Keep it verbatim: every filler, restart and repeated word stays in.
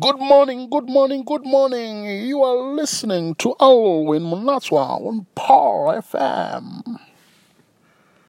Good morning, good morning, good morning. You are listening to Alwin Munatswa on Power F M.